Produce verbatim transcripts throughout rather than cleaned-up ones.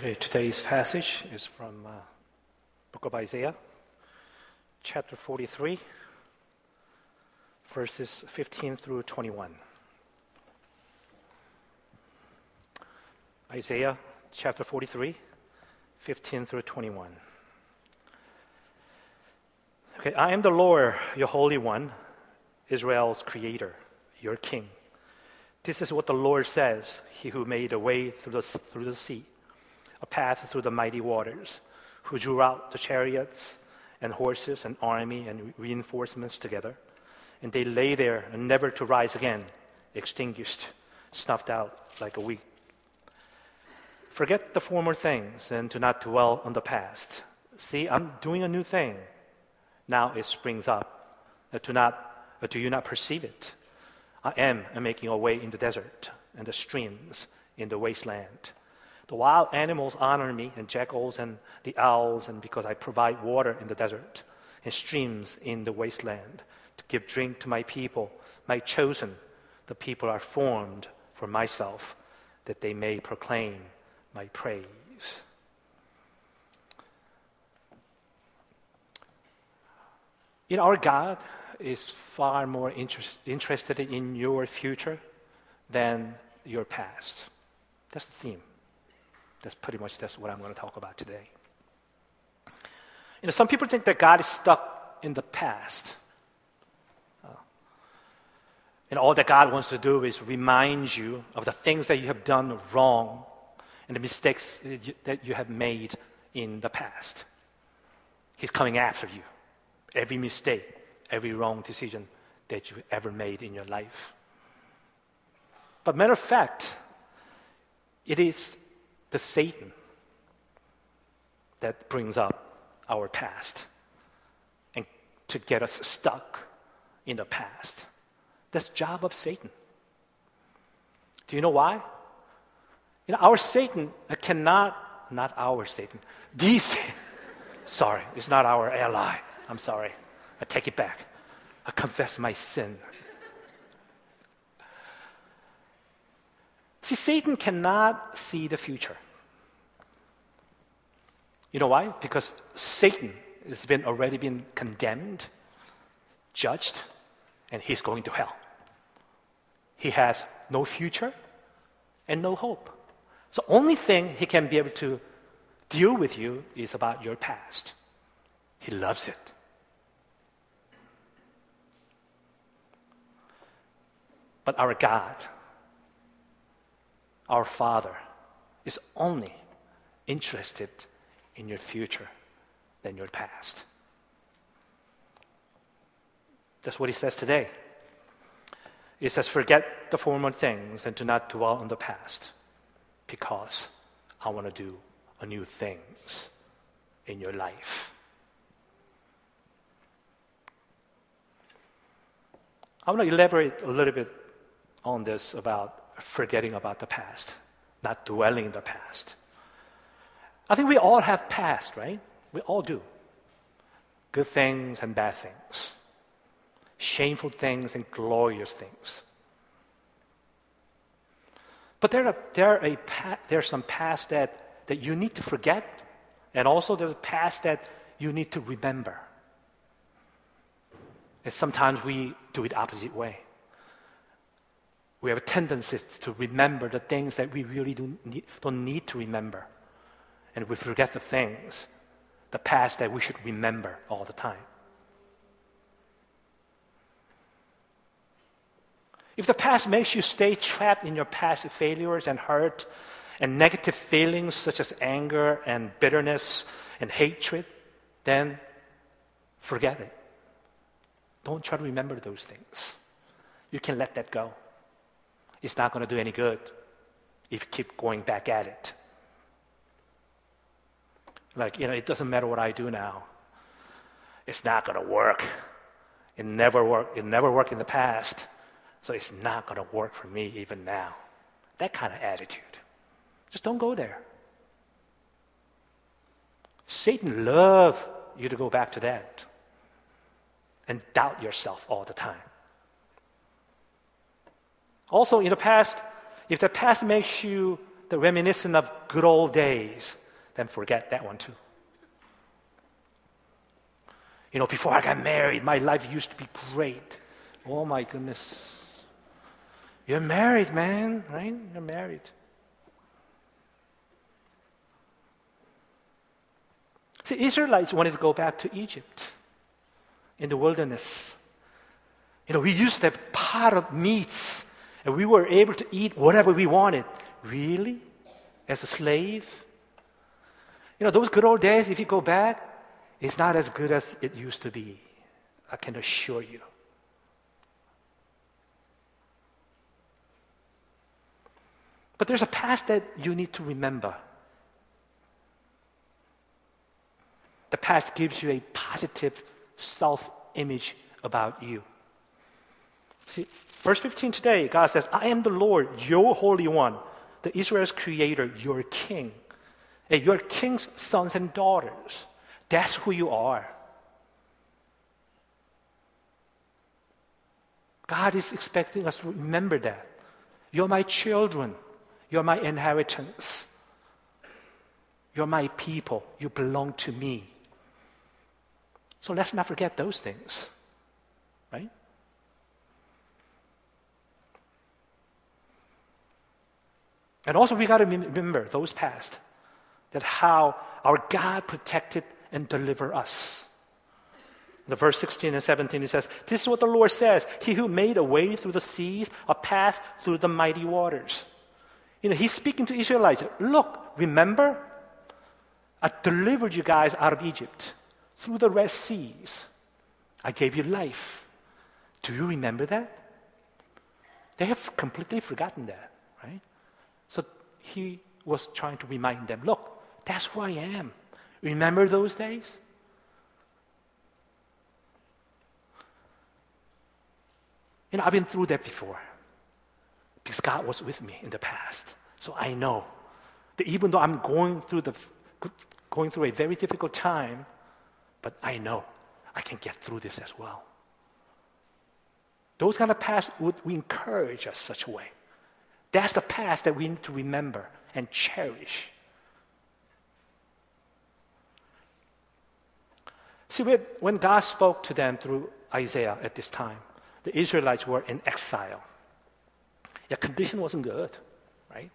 Okay, today's passage is from the uh, book of Isaiah, chapter forty-three, verses fifteen through twenty-one. Isaiah, chapter forty-three, fifteen through twenty-one. Okay, I am the Lord, your Holy One, Israel's Creator, your King. This is what the Lord says, He who made a way through the, through the sea, a path through the mighty waters, who drew out the chariots and horses and army and reinforcements together, and they lay there and never to rise again, extinguished, snuffed out like a wick. Forget the former things and do not dwell on the past. See, I'm doing a new thing. Now it springs up. Do not, do you not perceive it? I am making a way in the desert and the streams in the wasteland. The wild animals honor me, and jackals and the owls, and because I provide water in the desert and streams in the wasteland to give drink to my people, my chosen. The people are formed for myself, that they may proclaim my praise. You know, our God is far more interest, interested in your future than your past. That's the theme. That's pretty much that's what I'm going to talk about today. You know, some people think that God is stuck in the past. Uh, and all that God wants to do is remind you of the things that you have done wrong and the mistakes that you, that you have made in the past. He's coming after you. Every mistake, every wrong decision that you've ever made in your life. But matter of fact, it is the Satan that brings up our past and to get us stuck in the past. That's the job of Satan. Do you know why? You know, our Satan cannot, not our Satan, the Satan, sorry, it's not our ally. I'm sorry. I take it back. I confess my sin. See, Satan cannot see the future. You know why? Because Satan has been already been condemned, judged, and he's going to hell. He has no future and no hope. So only thing he can be able to deal with you is about your past. He loves it. But our God, our Father, is only interested in your future than your past. That's what he says today. He says, forget the former things and do not dwell on the past, because I want to do a new things in your life. I want to elaborate a little bit on this about forgetting about the past, not dwelling in the past. I think we all have past, right? We all do. Good things and bad things. Shameful things and glorious things. But there are, there are, a, there are some past that, that you need to forget, and also there's a past that you need to remember. And sometimes we do it opposite way. We have a tendency to remember the things that we really do need, don't need to remember. And we forget the things, the past that we should remember all the time. If the past makes you stay trapped in your past failures and hurt and negative feelings such as anger and bitterness and hatred, then forget it. Don't try to remember those things. You can let that go. It's not going to do any good if you keep going back at it. Like, you know, it doesn't matter what I do now. It's not going to work. It never worked. It never worked in the past. So it's not going to work for me even now. That kind of attitude. Just don't go there. Satan loves you to go back to that and doubt yourself all the time. Also, in the past, if the past makes you the reminiscent of good old days, then forget that one too. You know, before I got married, my life used to be great. Oh my goodness. You're married, man, right? You're married. See, Israelites wanted to go back to Egypt in the wilderness. You know, we used to have pot of meats, and we were able to eat whatever we wanted. Really? As a slave? You know, those good old days, if you go back, it's not as good as it used to be. I can assure you. But there's a past that you need to remember. The past gives you a positive self-image about you. See, verse fifteen today, God says, I am the Lord, your Holy One, the Israel's creator, your king. And your king's sons and daughters. That's who you are. God is expecting us to remember that. You're my children. You're my inheritance. You're my people. You belong to me. So let's not forget those things, right? And also we got to remember those past, that how our God protected and delivered us. In the verse sixteen and seventeen, it says, this is what the Lord says, he who made a way through the seas, a path through the mighty waters. You know, he's speaking to Israelites. Look, remember, I delivered you guys out of Egypt through the Red Seas. I gave you life. Do you remember that? They have completely forgotten that, right? So he was trying to remind them, look, that's who I am. Remember those days? You know, I've been through that before because God was with me in the past. So I know that even though I'm going through the going through a very difficult time, but I know I can get through this as well. Those kind of past would we encourage us such a way. That's the past that we need to remember and cherish. See, when God spoke to them through Isaiah at this time, the Israelites were in exile. Their condition wasn't good, right?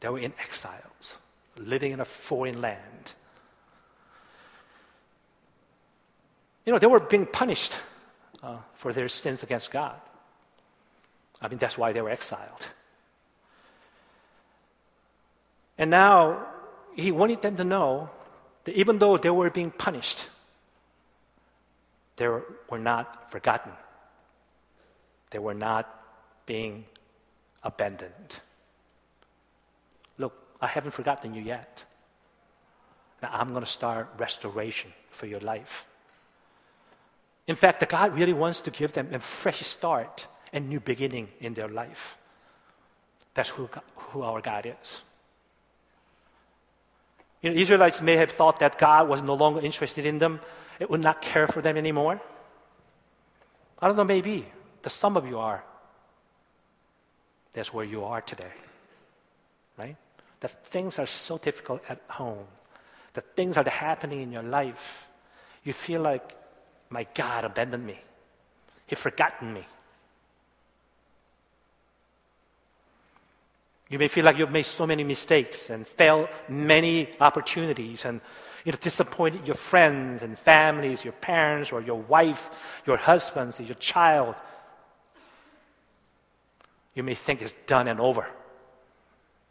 They were in exiles, living in a foreign land. You know, they were being punished uh, for their sins against God. I mean, that's why they were exiled. And now, he wanted them to know that even though they were being punished, they were not forgotten. They were not being abandoned. Look, I haven't forgotten you yet. Now I'm going to start restoration for your life. In fact, God really wants to give them a fresh start and new beginning in their life. That's who, who our God is. You know, Israelites may have thought that God was no longer interested in them. It would not care for them anymore. I don't know, maybe. That some of you are. That's where you are today, right? That things are so difficult at home. That things are happening in your life. You feel like, my God abandoned me. He forgotten me. You may feel like you've made so many mistakes and failed many opportunities and you know, disappointed your friends and families, your parents or your wife, your husbands, your child. You may think it's done and over.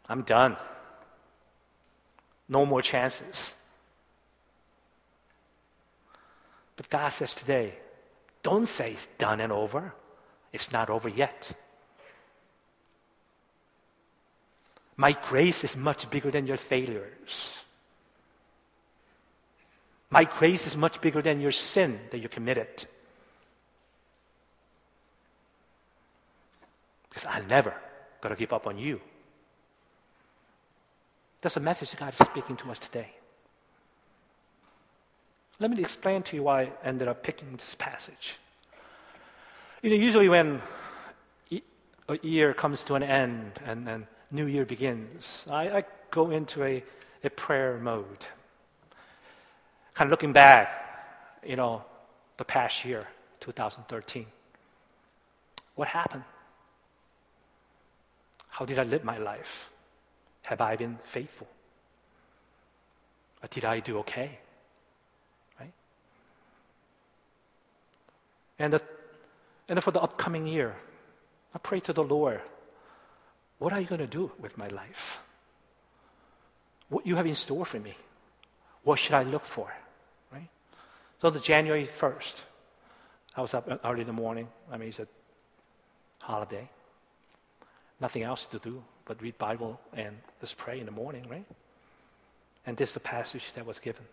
I'm done. No more chances. But God says today, don't say it's done and over. It's not over yet. My grace is much bigger than your failures. My grace is much bigger than your sin that you committed. Because I'm never going to give up on you. That's a message God is speaking to us today. Let me explain to you why I ended up picking this passage. You know, usually when a year comes to an end and, and new year begins, I, I go into a, a prayer mode. Kind of looking back, you know, the past year, two thousand thirteen. What happened? How did I live my life? Have I been faithful? Or did I do okay? Right? And, the, and for the upcoming year, I pray to the Lord, what are you going to do with my life? What you have in store for me? What should I look for? Right? So the January first, I was up early in the morning. I mean, it's a holiday. Nothing else to do but read Bible and just pray in the morning, right? And this is the passage that was given.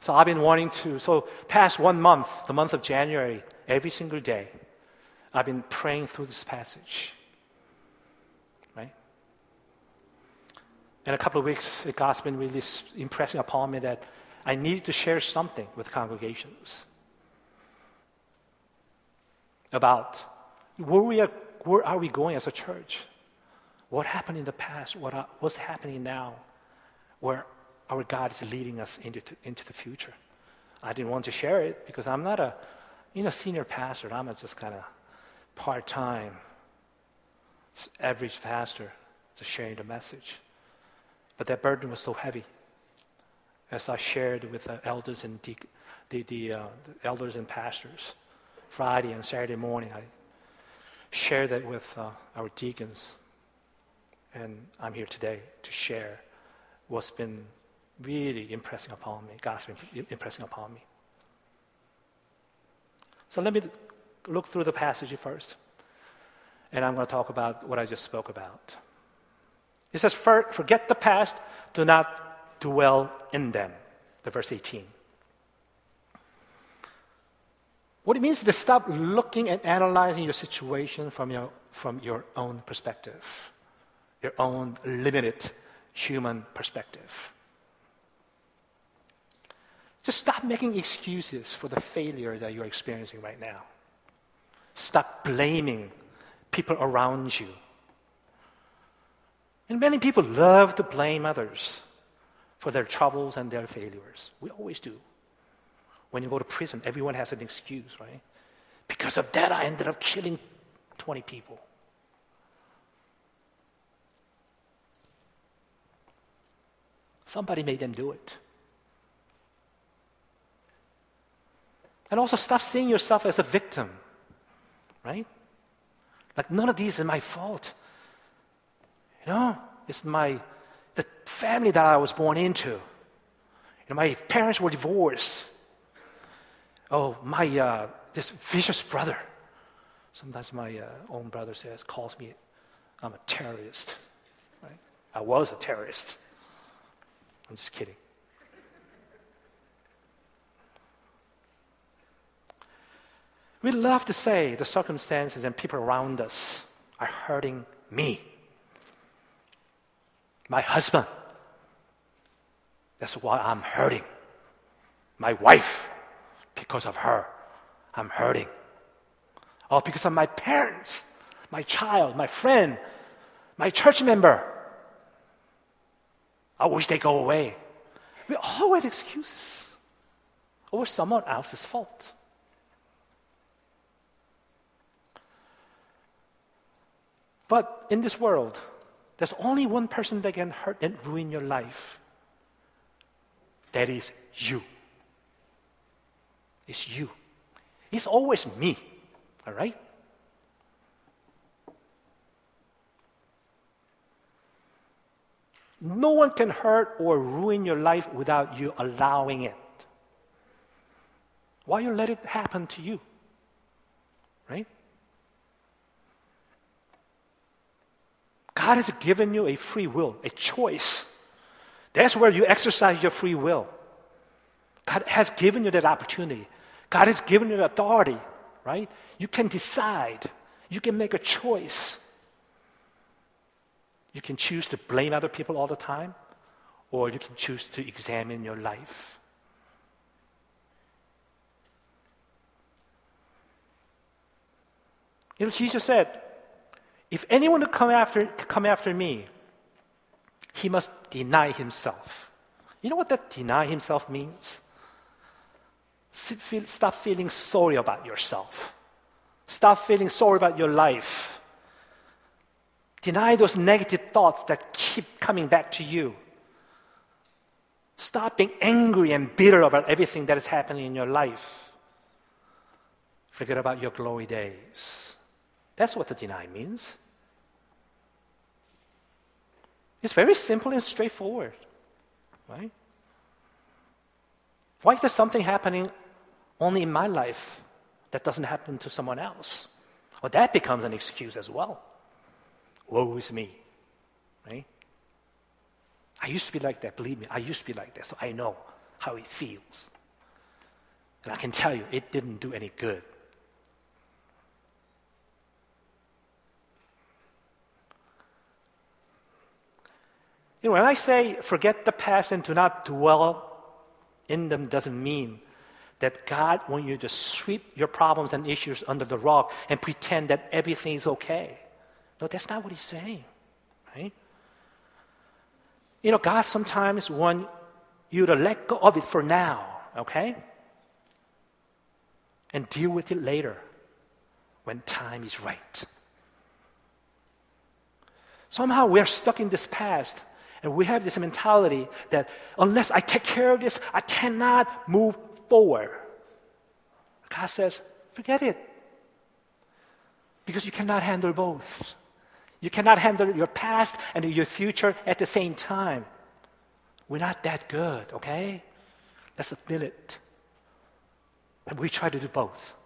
So I've been wanting to, so past one month, the month of January, every single day, I've been praying through this passage. Right? In a couple of weeks, God's been really impressing upon me that I needed to share something with congregations about where we are, where are we going as a church? What happened in the past? What are, what's happening now? Where our God is leading us into into the future. I didn't want to share it because I'm not a, you know, senior pastor. I'm a just kind of part-time, average pastor, just sharing the message. But that burden was so heavy. As I shared with the elders and de- the the, uh, the elders and pastors, Friday and Saturday morning, I shared that with uh, our deacons. And I'm here today to share what's been really impressing upon me, God's been impressing upon me. So let me look through the passage first. And I'm going to talk about what I just spoke about. It says, forget the past, do not dwell in them. The verse eighteen. What it means is to stop looking and analyzing your situation from your, from your own perspective, your own limited human perspective. Just stop making excuses for the failure that you're experiencing right now. Stop blaming people around you. And many people love to blame others for their troubles and their failures. We always do. When you go to prison, everyone has an excuse, right? Because of that, I ended up killing twenty people. Somebody made them do it. And also stop seeing yourself as a victim, right? Like, none of these is my fault. You know, it's my, the family that I was born into. You know, my parents were divorced. Oh, my, uh, this vicious brother. Sometimes my uh, own brother says, calls me, I'm a terrorist, right? I was a terrorist. I'm just kidding. We love to say the circumstances and people around us are hurting me. My husband. That's why I'm hurting. My wife. Because of her, I'm hurting. Or because of my parents, my child, my friend, my church member. I wish they go away. We always have excuses over someone else's fault. But in this world, there's only one person that can hurt and ruin your life. That is you. It's you. It's always me. All right? No one can hurt or ruin your life without you allowing it. Why you let it happen to you? Right? God has given you a free will, a choice. That's where you exercise your free will. God has given you that opportunity. God has given you the authority, right? You can decide. You can make a choice. You can choose to blame other people all the time, or you can choose to examine your life. You know, Jesus said, if anyone would come after, come after me, he must deny himself. You know what that deny himself means? Stop feeling sorry about yourself. Stop feeling sorry about your life. Deny those negative thoughts that keep coming back to you. Stop being angry and bitter about everything that is happening in your life. Forget about your glory days. That's what the deny means. It's very simple and straightforward, right? Why is there something happening only in my life that doesn't happen to someone else? Well, that becomes an excuse as well. Woe is me, right? I used to be like that, believe me, I used to be like that, so I know how it feels. And I can tell you, it didn't do any good. You know, when I say forget the past and do not dwell in them, doesn't mean that God wants you to sweep your problems and issues under the rug and pretend that everything is okay. No, that's not what he's saying, right? You know, God sometimes wants you to let go of it for now, okay? And deal with it later when time is right. Somehow we are stuck in this past. And we have this mentality that unless I take care of this, I cannot move forward. God says, forget it. Because you cannot handle both. You cannot handle your past and your future at the same time. We're not that good, okay? Let's admit it. And we try to do both.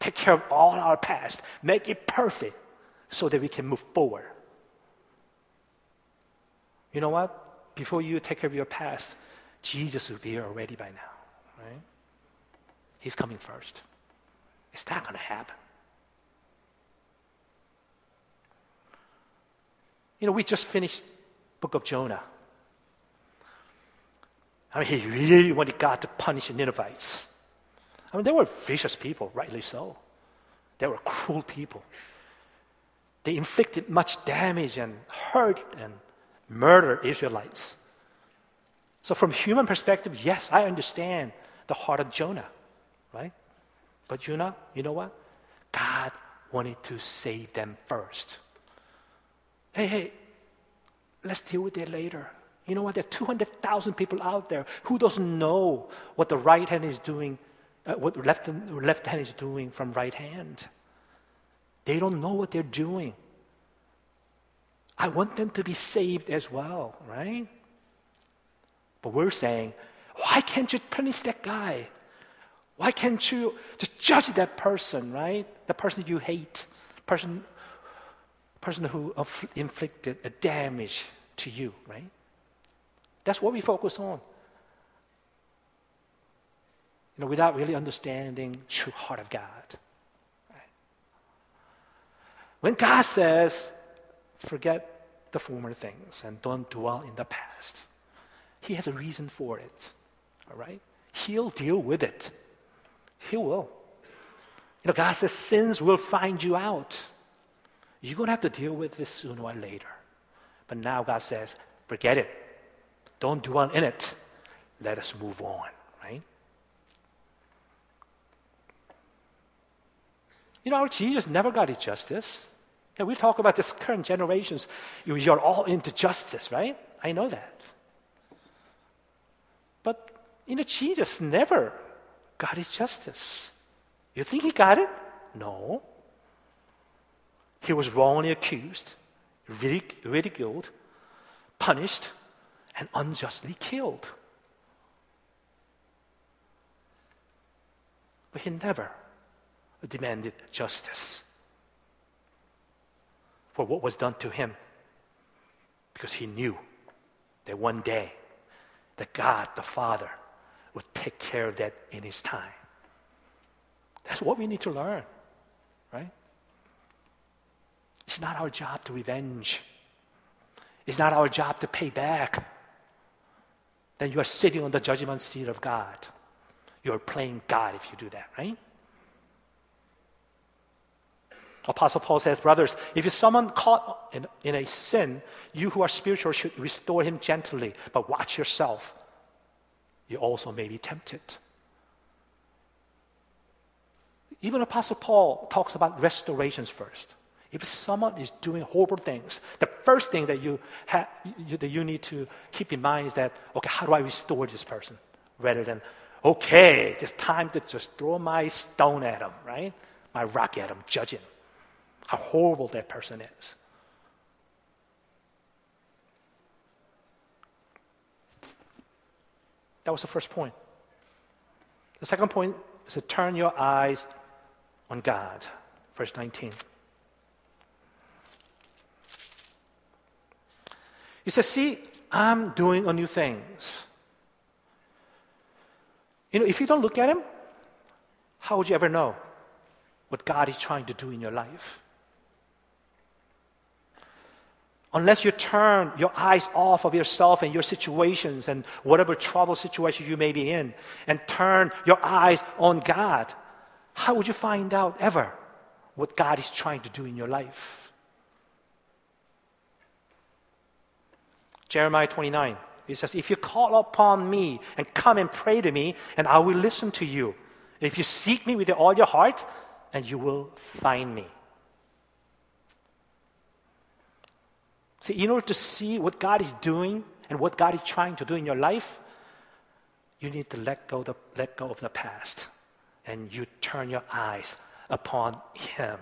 Take care of all our past. Make it perfect so that we can move forward. You know what? Before you take care of your past, Jesus will be here already by now, right? He's coming first. It's not going to happen. You know, we just finished the book of Jonah. I mean, he really wanted God to punish the Ninevites. I mean, they were vicious people, rightly so. They were cruel people. They inflicted much damage and hurt and murder Israelites. So from human perspective, yes, I understand the heart of Jonah, right? But Jonah, you know what? God wanted to save them first. Hey, hey, let's deal with it later. You know what? There are two hundred thousand people out there who doesn't know what the right hand is doing, uh, what left left hand is doing from right hand. They don't know what they're doing. I want them to be saved as well, right? But we're saying, why can't you punish that guy? Why can't you just judge that person, right? The person you hate, person, person who inflicted a damage to you, right? That's what we focus on. You know, without really understanding true heart of God. Right? When God says, forget the former things and don't dwell in the past. He has a reason for it, all right? He'll deal with it. He will. You know, God says sins will find you out. You're going to have to deal with this sooner or later. But now God says, forget it. Don't dwell in it. Let us move on, right? You know, our Jesus never got his justice. And we talk about this current generations. You, you're all into justice, right? I know that. But, you know, Jesus never got his justice. You think he got it? No. He was wrongly accused, ridic- ridiculed, punished, and unjustly killed. But he never demanded justice for what was done to him, because he knew that one day that God, the Father, would take care of that in his time. That's what we need to learn, right? It's not our job to revenge. It's not our job to pay back. Then you are sitting on the judgment seat of God. You're playing God if you do that, right? Apostle Paul says, brothers, if someone caught in, in a sin, you who are spiritual should restore him gently, but watch yourself. You also may be tempted. Even Apostle Paul talks about restorations first. If someone is doing horrible things, the first thing that you, ha- you, that you need to keep in mind is that, okay, how do I restore this person? Rather than, okay, it's time to just throw my stone at him, right? My rock at him, judge him. How horrible that person is. That was the first point. The second point is to turn your eyes on God. Verse nineteen. He says, see, I'm doing a new things. You know, if you don't look at him, how would you ever know what God is trying to do in your life? Unless you turn your eyes off of yourself and your situations and whatever trouble situation you may be in and turn your eyes on God, how would you find out ever what God is trying to do in your life? Jeremiah twenty-nine, it says, if you call upon me and come and pray to me, and I will listen to you. If you seek me with all your heart, and you will find me. See, in order to see what God is doing and what God is trying to do in your life, you need to let go, the, let go of the past, and you turn your eyes upon Him.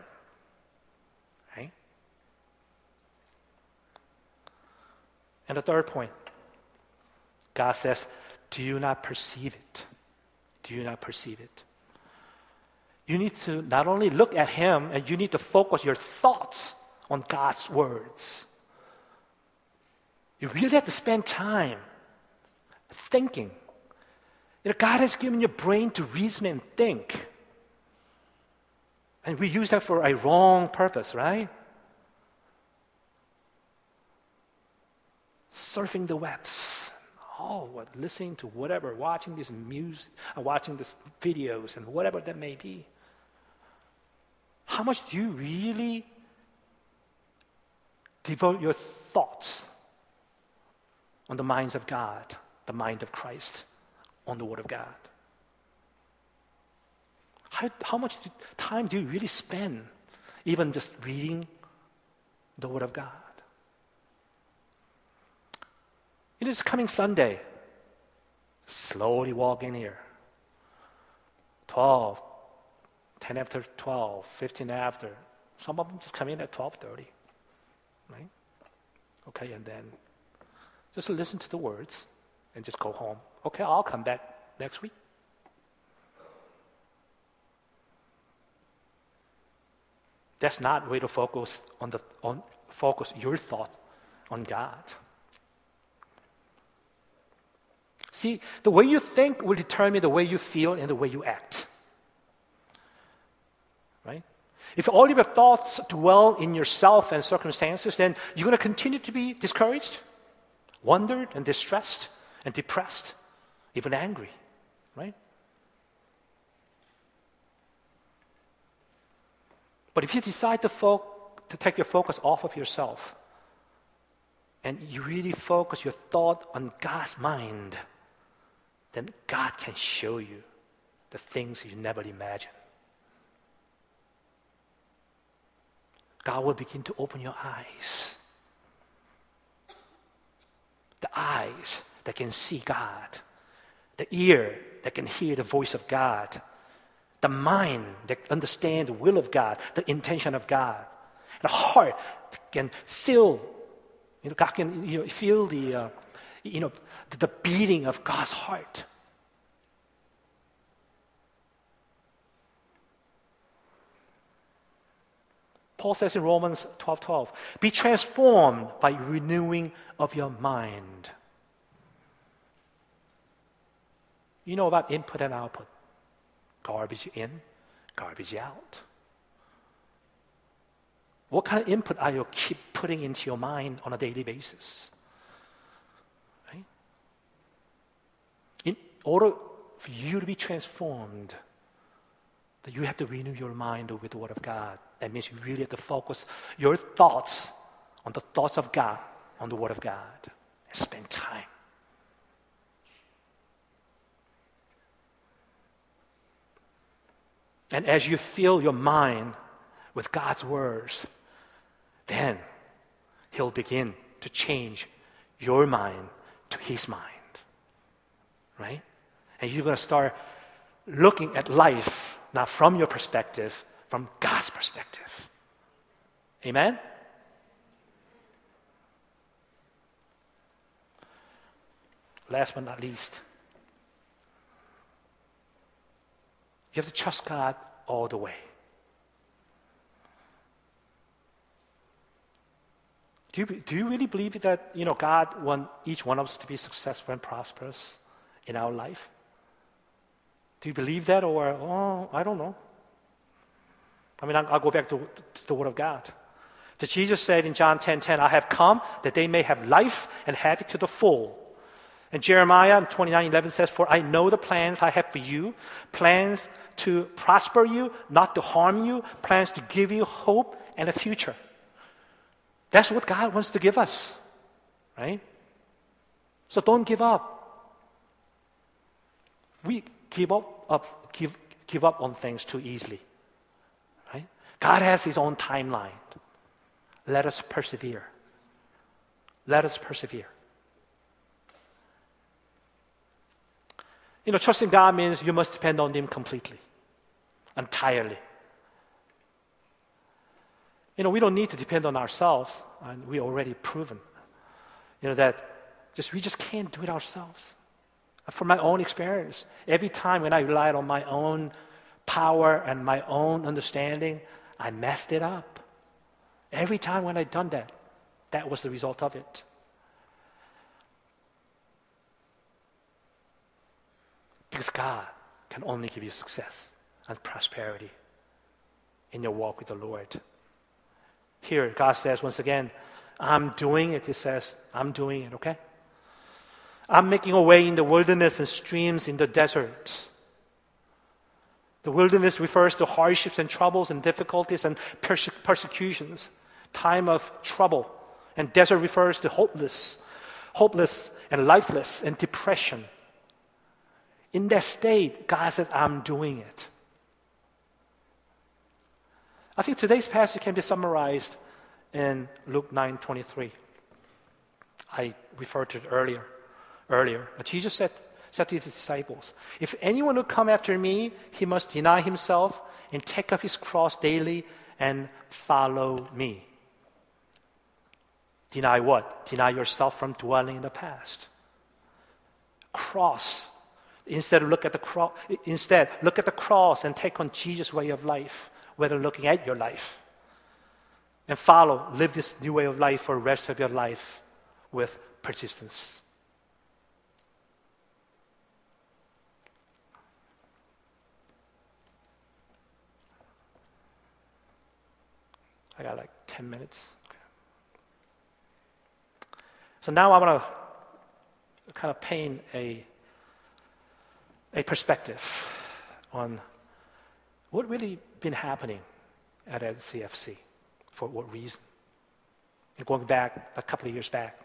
Right? And the third point, God says, do you not perceive it? Do you not perceive it? You need to not only look at Him, and you need to focus your thoughts on God's words. You really have to spend time thinking. You know, God has given your brain to reason and think. And we use that for a wrong purpose, right? Surfing the webs. Oh, what, listening to whatever, watching this music, watching these videos, and whatever that may be. How much do you really devote your thoughts on the minds of God, the mind of Christ, on the Word of God? How, how much do, time do you really spend even just reading the Word of God? It is coming Sunday. Slowly walk in here. twelve, ten after twelve, fifteen after. Some of them just come in at twelve thirty. Right? Okay, and then just listen to the words and just go home. Okay, I'll come back next week. That's not a way to focus on the on focus your thought on God. See, the way you think will determine the way you feel and the way you act. Right? If all of your thoughts dwell in yourself and circumstances, then you're going to continue to be discouraged, wondered, and distressed, and depressed, even angry. Right? But if you decide to, fo- to take your focus off of yourself, and you really focus your thought on God's mind, then God can show you the things you never imagined. God will begin to open your eyes. The eyes that can see God. The ear that can hear the voice of God. The mind that can understand the will of God, the intention of God. The heart that can feel, you know, God can you know, feel the... Uh, You know, the beating of God's heart. Paul says in Romans twelve twelve, be transformed by renewing of your mind. You know about input and output. Garbage in, garbage out. What kind of input are you keep putting into your mind on a daily basis? In order for you to be transformed, that you have to renew your mind with the Word of God. That means you really have to focus your thoughts on the thoughts of God, on the Word of God, and spend time. And as you fill your mind with God's words, then He'll begin to change your mind to His mind, right? And you're going to start looking at life, not from your perspective, from God's perspective. Amen? Last but not least, you have to trust God all the way. Do you, do you really believe that, you know, God wants each one of us to be successful and prosperous in our life? Do you believe that, or, oh, I don't know. I mean, I'll, I'll go back to, to the Word of God. That Jesus said in John ten ten, I have come that they may have life and have it to the full. And Jeremiah twenty-nine eleven says, for I know the plans I have for you, plans to prosper you, not to harm you, plans to give you hope and a future. That's what God wants to give us, right? So don't give up. We give up, up give, give up on things too easily, right? God has His own timeline. Let us persevere. Let us persevere. You know, trusting God means you must depend on Him completely, entirely. You know, we don't need to depend on ourselves, and we already proven, you know, that just we just can't do it ourselves. From my own experience, every time when I relied on my own power and my own understanding, I messed it up. Every time when I done that, that was the result of it. Because God can only give you success and prosperity in your walk with the Lord. Here, God says once again, I'm doing it. He says, I'm doing it, okay? I'm making a way in the wilderness and streams in the desert. The wilderness refers to hardships and troubles and difficulties and perse- persecutions, time of trouble. And desert refers to hopeless, hopeless and lifeless and depression. In that state, God says, I'm doing it. I think today's passage can be summarized in Luke nine twenty-three. I referred to it earlier. Earlier, Jesus said, said to His disciples, if anyone would come after me, he must deny himself and take up his cross daily and follow me. Deny what? Deny yourself from dwelling in the past. Cross. Instead, look at the cross. Instead, look at the cross and take on Jesus' way of life, whether looking at your life. And follow, live this new way of life for the rest of your life with persistence. I got like ten minutes. Okay. So now I want to kind of paint a, a perspective on what really been happening at N C F C, for what reason. And going back a couple of years back.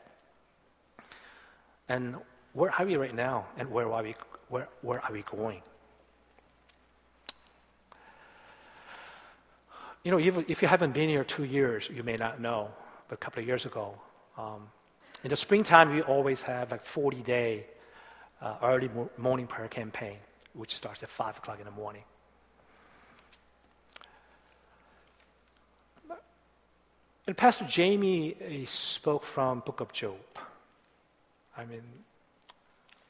And where are we right now, and where are we, where, where are we going? You know, even if you haven't been here two years, you may not know, but a couple of years ago, um, in the springtime, we always have like forty-day uh, early mo- morning prayer campaign, which starts at five o'clock in the morning. And Pastor Jamie he spoke from Book of Job. I mean,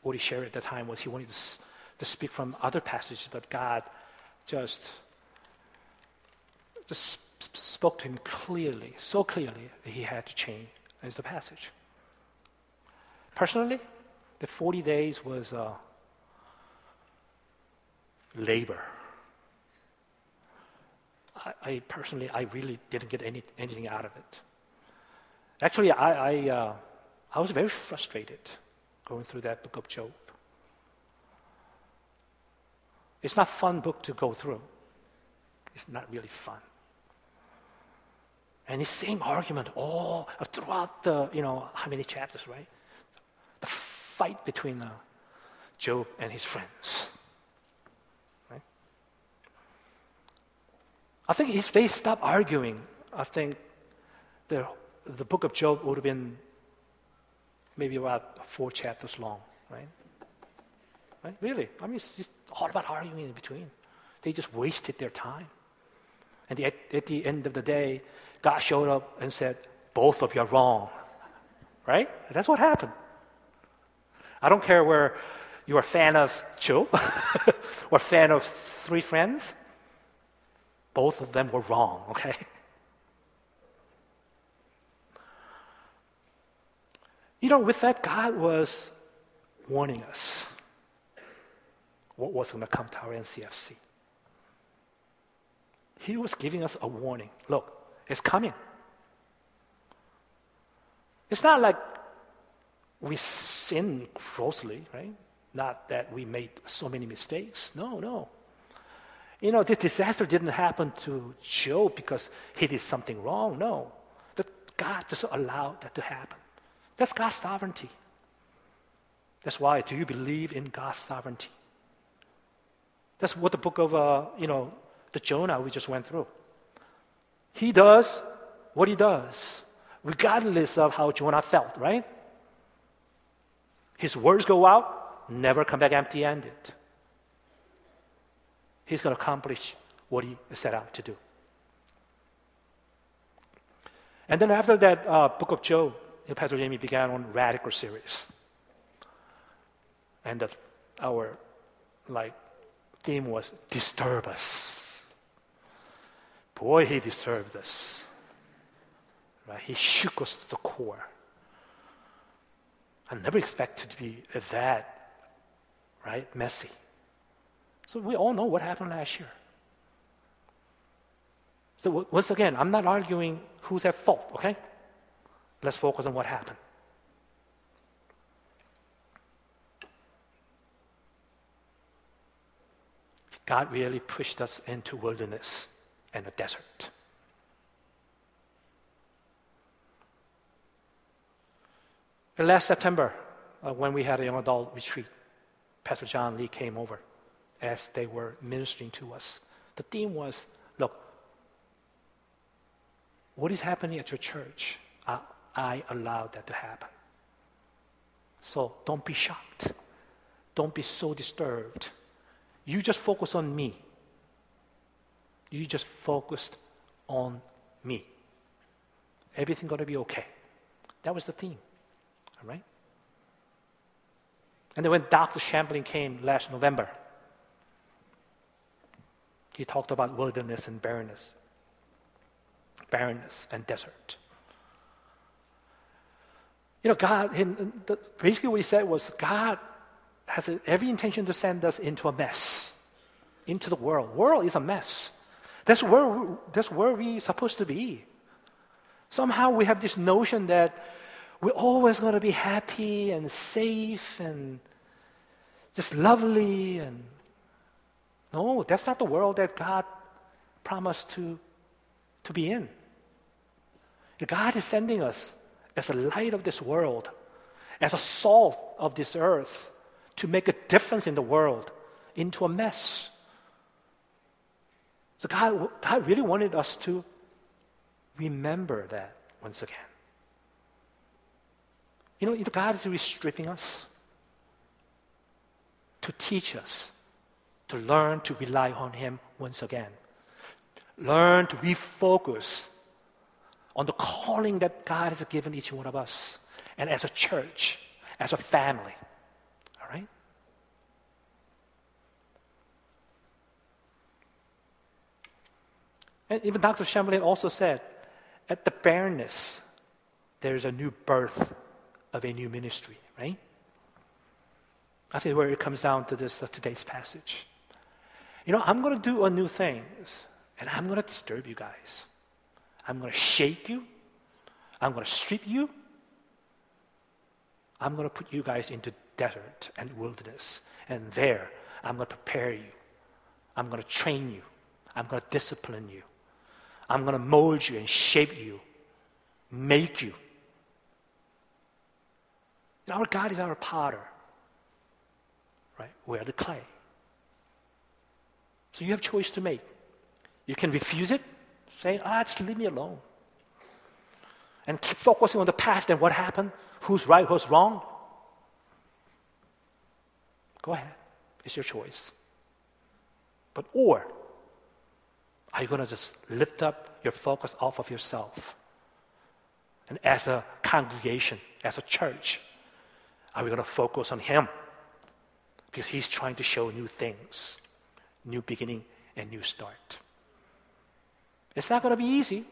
what he shared at the time was he wanted to, s- to speak from other passages, but God just... just spoke to him clearly, so clearly that he had to change as the passage. Personally, the forty days was uh, labor. I, I personally, I really didn't get any, anything out of it. Actually, I I, uh, I was very frustrated going through that book of Job. It's not a fun book to go through. it's not really fun. And the same argument all throughout the, you know, how many chapters, right? The fight between uh, Job and his friends. Right? I think if they stopped arguing, I think the, the book of Job would have been maybe about four chapters long, right? Right? Really, I mean, it's just all about arguing in between. They just wasted their time. And at, at the end of the day, God showed up and said, both of you are wrong. Right? That's what happened. I don't care where you're a fan of Job or a fan of three friends. Both of them were wrong, okay? You know, with that, God was warning us what was going to come to our N C F C. He was giving us a warning. Look, it's coming. It's not like we sin grossly, right? Not that we made so many mistakes. No, no. You know, the disaster didn't happen to Job because he did something wrong. No. That God just allowed that to happen. That's God's sovereignty. That's why, do you believe in God's sovereignty? That's what the book of, uh, you know, the Jonah we just went through. He does what he does, regardless of how Jonah felt, right? His words go out, never come back empty-handed. He's going to accomplish what he set out to do. And then after that uh, book of Job, Pastor Jamie began on radical series. And the, our, like, theme was disturb us. Boy, he disturbed us. Right? He shook us to the core. I never expected to be that, right, messy. So we all know what happened last year. So w- once again, I'm not arguing who's at fault, okay? Let's focus on what happened. God really pushed us into wilderness and a desert. And last September, uh, when we had a young adult retreat, Pastor John Lee came over as they were ministering to us. The theme was, look, what is happening at your church? I, I allowed that to happen. So don't be shocked. Don't be so disturbed. You just focus on me. You just focused on me. Everything going to be okay. That was the theme. All right? And then when Doctor Chamblin came last November, he talked about wilderness and barrenness. Barrenness and desert. You know, God, basically what he said was, God has every intention to send us into a mess, into the world. World is a mess. That's where we, that's where we're supposed to be. Somehow we have this notion that we're always going to be happy and safe and just lovely. And no, that's not the world that God promised to, to be in. God is sending us as a light of this world, as a salt of this earth, to make a difference in the world, into a mess. So God, God really wanted us to remember that once again. You know, God is really stripping us to teach us to learn to rely on Him once again. Learn to refocus on the calling that God has given each one of us, and as a church, as a family. Right? And even Doctor Chamblin also said, at the barrenness, there is a new birth of a new ministry, right? I think where it comes down to this uh, today's passage. You know, I'm going to do a new thing, and I'm going to disturb you guys. I'm going to shake you. I'm going to strip you. I'm going to put you guys into desert and wilderness, and there I'm going to prepare you. I'm going to train you. I'm going to discipline you. I'm going to mold you and shape you, make you. Our God is our potter, right? We are the clay. So you have choice to make. You can refuse it, saying, ah, just leave me alone. And keep focusing on the past and what happened, who's right, who's wrong. Go ahead. It's your choice. But or, are you going to just lift up your focus off of yourself? And as a congregation, as a church, are we going to focus on Him? Because He's trying to show new things, new beginning, and new start. It's not going to be easy.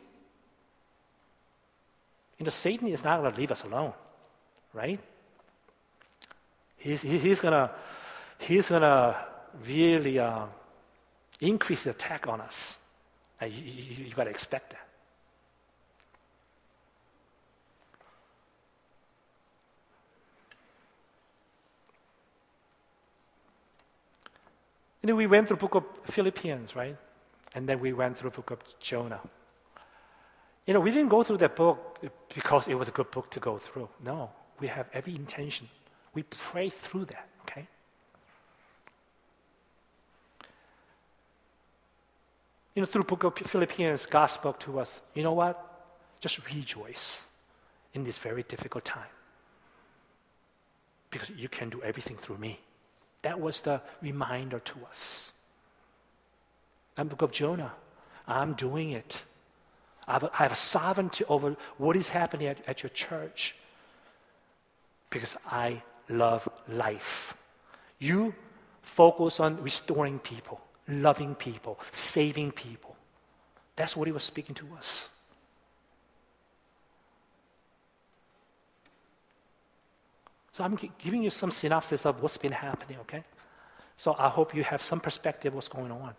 You know, Satan is not going to leave us alone, right? He's, he's going to he's gonna really uh, increase the attack on us. And you, you, you got to expect that. You know, we went through the book of Philippians, right? And then we went through the book of Jonah. You know, we didn't go through that book because it was a good book to go through. No, we have every intention. We pray through that, okay? You know, through the book of Philippians, God spoke to us. You know what? Just rejoice in this very difficult time. Because you can do everything through me. That was the reminder to us. And the book of Jonah, I'm doing it. I have, a, I have a sovereignty over what is happening at, at your church because I love life. You focus on restoring people, loving people, saving people. That's what he was speaking to us. So I'm giving you some synopsis of what's been happening, okay? So I hope you have some perspective what's going on.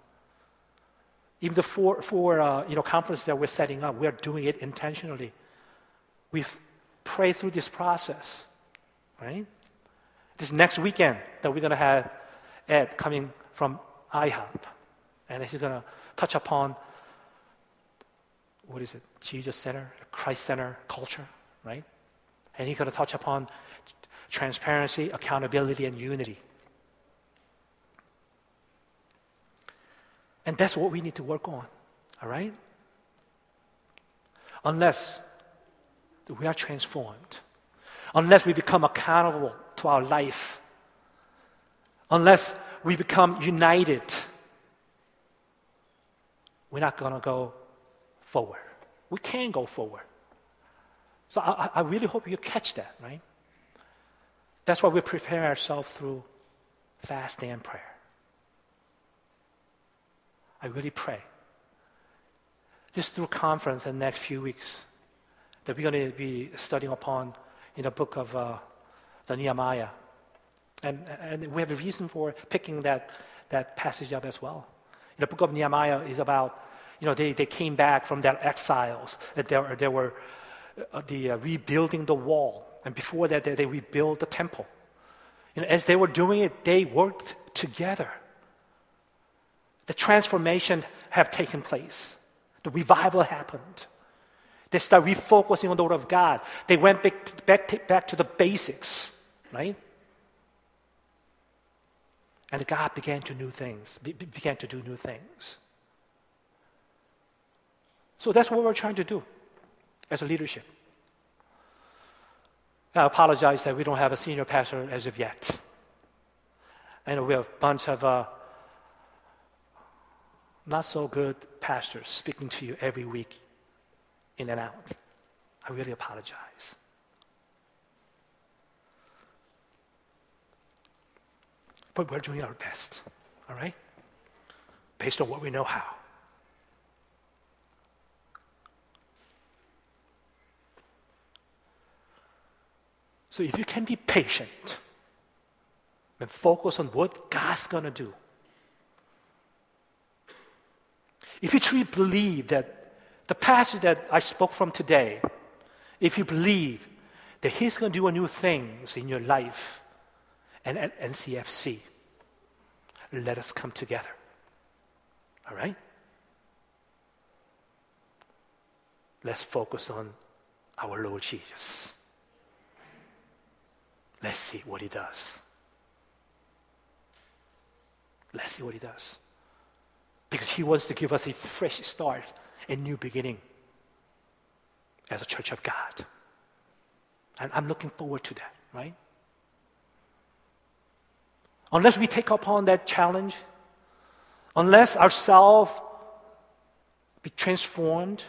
Even the four, four uh, you know, conferences that we're setting up, we're doing it intentionally. We've prayed through this process, right? This next weekend that we're going to have Ed coming from I HOP, and he's going to touch upon, what is it, Jesus Center, Christ Center culture, right? And he's going to touch upon transparency, accountability, and unity. And that's what we need to work on, all right? Unless we are transformed, unless we become accountable to our life, unless we become united, we're not going to go forward. We can go forward. So I, I really hope you catch that, right? That's why we prepare ourselves through fasting and prayer. I really pray this through conference in the next few weeks that we're going to be studying upon in the book of uh, the Nehemiah. And, and we have a reason for picking that, that passage up as well. In the book of Nehemiah is about, you know, they, they came back from their exiles, that they were, they were uh, the, uh, rebuilding the wall. And before that, they, they rebuilt the temple. You know, as they were doing it, they worked together. The transformation have taken place. The revival happened. They start refocusing on the Word of God. They went back to, back to, back to the basics, right? And God began to new things. Be, began to do new things. So that's what we're trying to do as a leadership. I apologize that we don't have a senior pastor as of yet. I know we have a bunch of uh, not-so-good pastors speaking to you every week in and out. I really apologize. But we're doing our best, all right? Based on what we know how. So if you can be patient and focus on what God's going to do, if you truly believe that the passage that I spoke from today, if you believe that He's going to do new things in your life and at N C F C, let us come together. All right? Let's focus on our Lord Jesus. Let's see what he does. Let's see what he does. Because he wants to give us a fresh start, a new beginning as a church of God. And I'm looking forward to that, right? Unless we take upon that challenge, unless ourselves be transformed,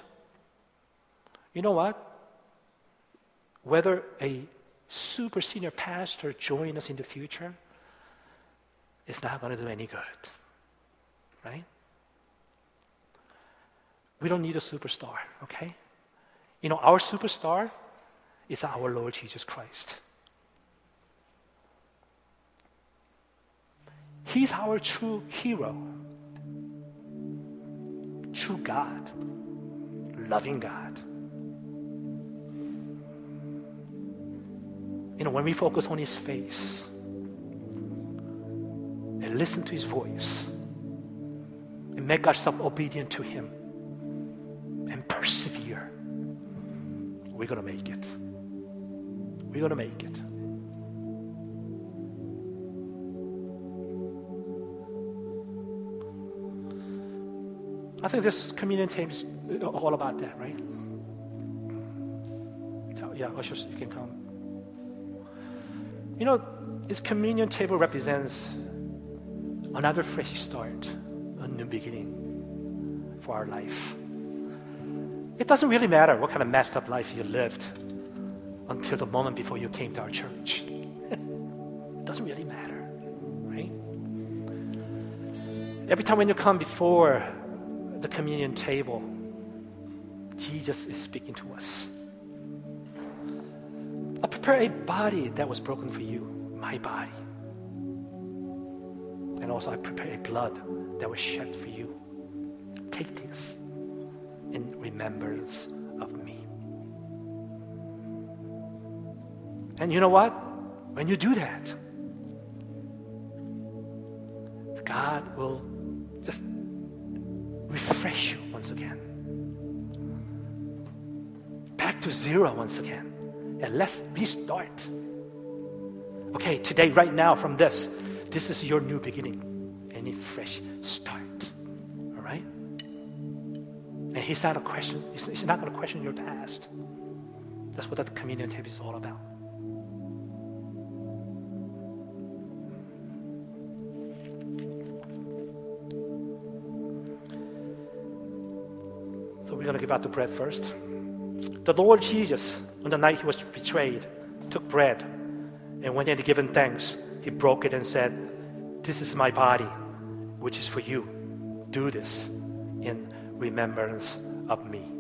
you know what? Whether a super senior pastor join us in the future, it's not going to do any good, right? We don't need a superstar, okay? You know, our superstar is our Lord Jesus Christ. He's our true hero, true God, loving God. You know, when we focus on his face and listen to his voice and make ourselves obedient to him and persevere, we're going to make it. We're going to make it. I think this communion time is all about that, right? Yeah, ushers, you can come. You know, this communion table represents another fresh start, a new beginning for our life. It doesn't really matter what kind of messed up life you lived until the moment before you came to our church. It doesn't really matter, right? Every time when you come before the communion table, Jesus is speaking to us. I prepare a body that was broken for you, my body. And also I prepare a blood that was shed for you. Take this in remembrance of me. And you know what? When you do that, God will just refresh you once again. Back to zero once again. And let's restart. Okay, today, right now, from this, this is your new beginning and a fresh start. All right? And he's not a question, he's not going to question your past. That's what that communion table is all about. So we're going to give out the bread first. The Lord Jesus, on the night he was betrayed, took bread, and when he had given thanks, he broke it and said, "This is my body, which is for you. Do this in remembrance of me."